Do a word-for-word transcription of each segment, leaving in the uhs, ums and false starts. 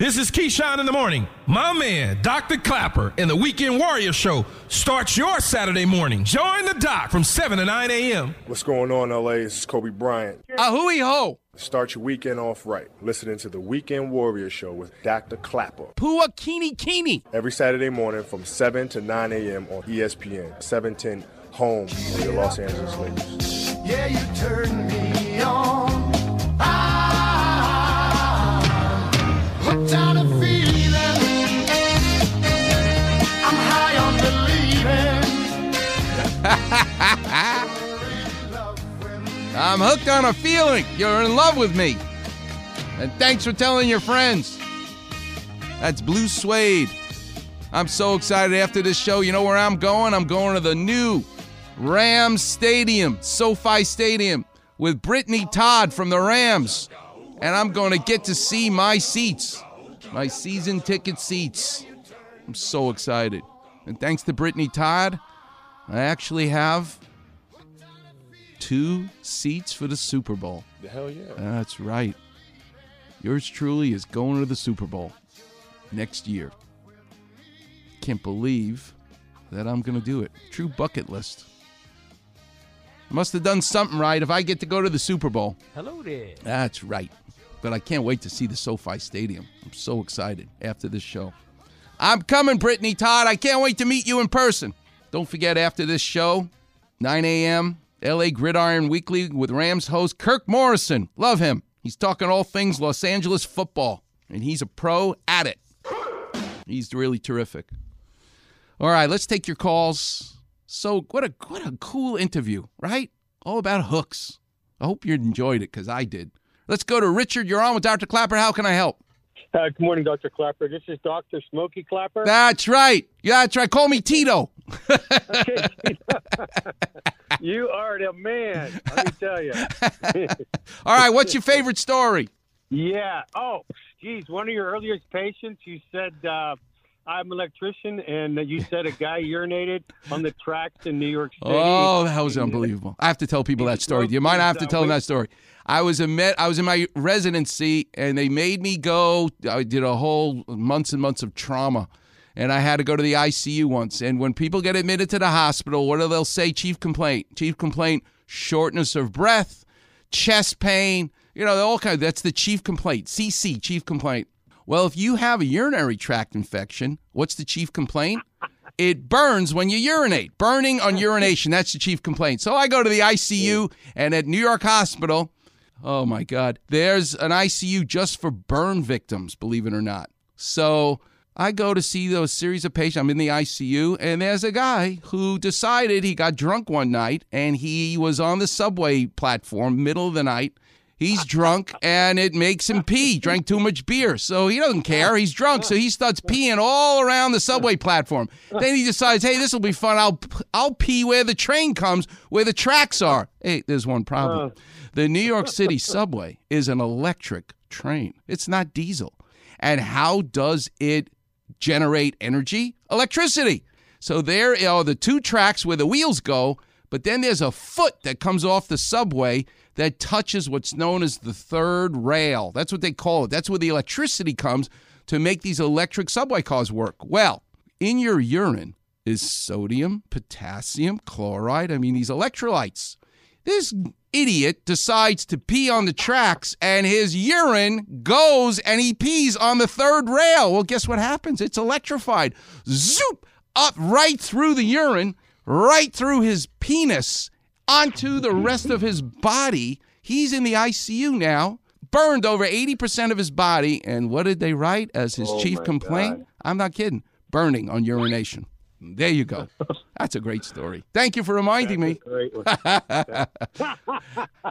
This is Keyshawn in the morning. My man, Doctor Clapper, and the Weekend Warrior Show starts your Saturday morning. Join the doc from seven to nine a.m. What's going on, L A? This is Kobe Bryant. Ahooey ho. Start your weekend off right. Listening to the Weekend Warrior Show with Doctor Clapper. Pua Kini Kini. Every Saturday morning from seven to nine a.m. on E S P N, seven ten home of the Los Angeles Lakers. Yeah, you turned me on. Down a feeling, I'm high on believing. I'm hooked on a feeling. You're in love with me. And thanks for telling your friends. That's Blue Suede. I'm so excited after this show. You know where I'm going? I'm going to the new Rams Stadium, SoFi Stadium, with Brittany Todd from the Rams. And I'm going to get to see my seats, my season ticket seats. I'm so excited. And thanks to Brittany Todd, I actually have two seats for the Super Bowl. Hell yeah. That's right. Yours truly is going to the Super Bowl next year. Can't believe that I'm going to do it. True bucket list. Must have done something right if I get to go to the Super Bowl. Hello there. That's right. But I can't wait to see the SoFi Stadium. I'm so excited after this show. I'm coming, Brittany Todd. I can't wait to meet you in person. Don't forget, after this show, nine a.m., L A. Gridiron Weekly with Rams host Kirk Morrison. Love him. He's talking all things Los Angeles football, and he's a pro at it. He's really terrific. All right, let's take your calls. So what a what a cool interview, right? All about hooks. I hope you enjoyed it, because I did. Let's go to Richard. You're on with Doctor Clapper. How can I help? Uh, good morning, Doctor Clapper. This is Doctor Smokey Clapper. That's right. Yeah, that's right. Call me Tito. Okay, Tito. You are the man, let me tell you. All right, what's your favorite story? Yeah. Oh, geez, one of your earlier patients, you said... Uh, I'm an electrician, and you said a guy urinated on the tracks in New York City. Oh, that was unbelievable. I have to tell people that story. Do you mind? I have to tell them that story. I was, a med- I was in my residency, and they made me go. I did a whole months and months of trauma, and I had to go to the I C U once. And when people get admitted to the hospital, what do they say? Chief complaint. Chief complaint, shortness of breath, chest pain. You know, all kinds. That's the chief complaint, C C, chief complaint. Well, if you have a urinary tract infection, what's the chief complaint? It burns when you urinate. Burning on urination, that's the chief complaint. So I go to the I C U, and at New York Hospital, oh, my God, there's an I C U just for burn victims, believe it or not. So I go to see those series of patients. I'm in the I C U, and there's a guy who decided he got drunk one night, and he was on the subway platform, middle of the night. He's drunk, and it makes him pee. Drank too much beer, so he doesn't care. He's drunk, so he starts peeing all around the subway platform. Then he decides, hey, this will be fun. I'll I'll pee where the train comes, where the tracks are. Hey, there's one problem. The New York City subway is an electric train. It's not diesel. And how does it generate energy? Electricity. So there are the two tracks where the wheels go, but then there's a foot that comes off the subway that touches what's known as the third rail. That's what they call it. That's where the electricity comes to make these electric subway cars work. Well, in your urine is sodium, potassium, chloride. I mean, these electrolytes. This idiot decides to pee on the tracks, and his urine goes and he pees on the third rail. Well, guess what happens? It's electrified. Zoop! Up right through the urine, right through his penis, onto the rest of his body. He's in the I C U now, burned over eighty percent of his body. And what did they write as his oh chief complaint? God. I'm not kidding. Burning on urination. There you go. That's a great story. Thank you for reminding That's me.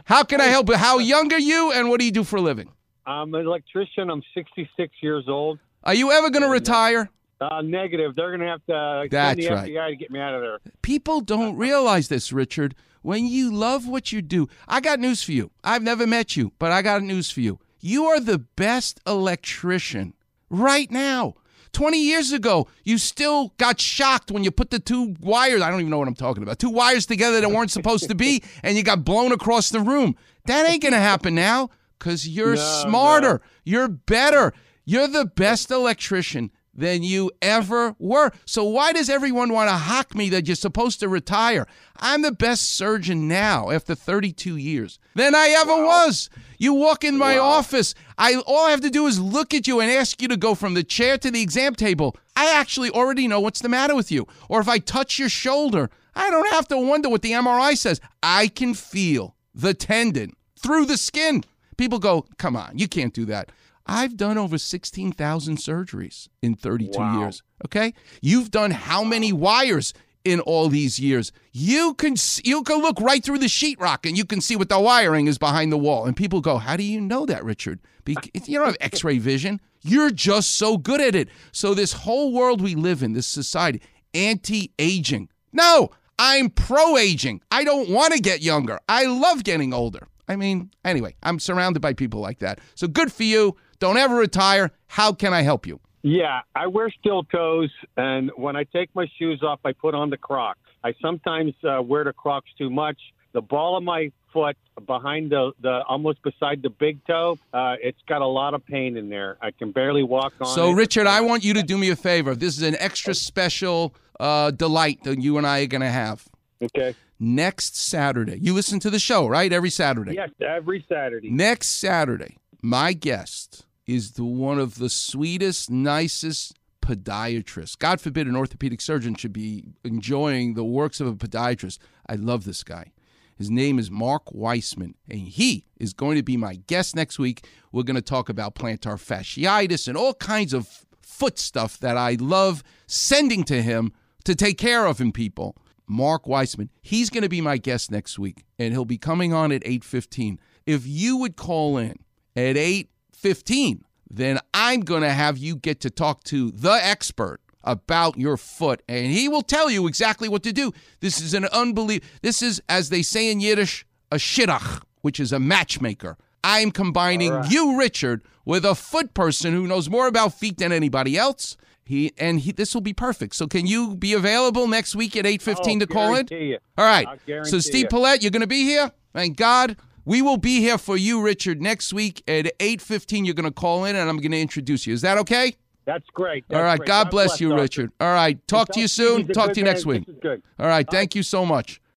How can I help? How young are you, and what do you do for a living? I'm an electrician. I'm sixty-six years old. Are you ever going to retire? Uh, negative. They're going to have to uh, That's send the F B I right. to get me out of there. People don't realize this, Richard. When you love what you do, I got news for you. I've never met you, but I got news for you. You are the best electrician right now. twenty years ago, you still got shocked when you put the two wires, I don't even know what I'm talking about, two wires together that weren't supposed to be, and you got blown across the room. That ain't going to happen now, because you're no, smarter. No. You're better. You're the best electrician than you ever were. So why does everyone want to hock me that you're supposed to retire? I'm the best surgeon now after thirty-two years than I ever wow. was. You walk in my wow. office. I all I have to do is look at you and ask you to go from the chair to the exam table. I actually already know what's the matter with you. Or if I touch your shoulder, I don't have to wonder what the M R I says. I can feel the tendon through the skin. People go, come on, you can't do that. I've done over sixteen thousand surgeries in thirty-two wow. years, okay? You've done how many wires in all these years? You can you can look right through the sheetrock and you can see what the wiring is behind the wall. And people go, how do you know that, Richard? Because you don't have x-ray vision. You're just so good at it. So this whole world we live in, this society, anti-aging. No, I'm pro-aging. I don't want to get younger. I love getting older. I mean, anyway, I'm surrounded by people like that. So good for you. Don't ever retire. How can I help you? Yeah, I wear steel toes, and when I take my shoes off, I put on the Crocs. I sometimes uh, wear the Crocs too much. The ball of my foot behind the, the almost beside the big toe, uh, it's got a lot of pain in there. I can barely walk on So, it. Richard, I want you to do me a favor. This is an extra special uh, delight that you and I are going to have. Okay. Next Saturday. You listen to the show, right? Every Saturday. Yes, every Saturday. Next Saturday, my guest is the one of the sweetest, nicest podiatrists. God forbid an orthopedic surgeon should be enjoying the works of a podiatrist. I love this guy. His name is Mark Weisman, and he is going to be my guest next week. We're going to talk about plantar fasciitis and all kinds of foot stuff that I love sending to him to take care of in people. Mark Weisman, he's going to be my guest next week, and he'll be coming on at eight fifteen. If you would call in at eight fifteen, then I'm going to have you get to talk to the expert about your foot, and he will tell you exactly what to do. This is an unbelievable, this is, as they say in Yiddish, a shidduch, which is a matchmaker. I'm combining right. you, Richard, with a foot person who knows more about feet than anybody else. He and he, this will be perfect. So can you be available next week at eight fifteen oh, to call in? You. All right. So Steve you. Paulette, you're going to be here? Thank God. We will be here for you, Richard, next week at eight fifteen. You're going to call in, and I'm going to introduce you. Is that okay? That's great. That's All right. Great. God, God bless, bless you, Doctor Richard. All right. Talk to you soon. Talk to you next man. week. All right. All Thank right. you so much.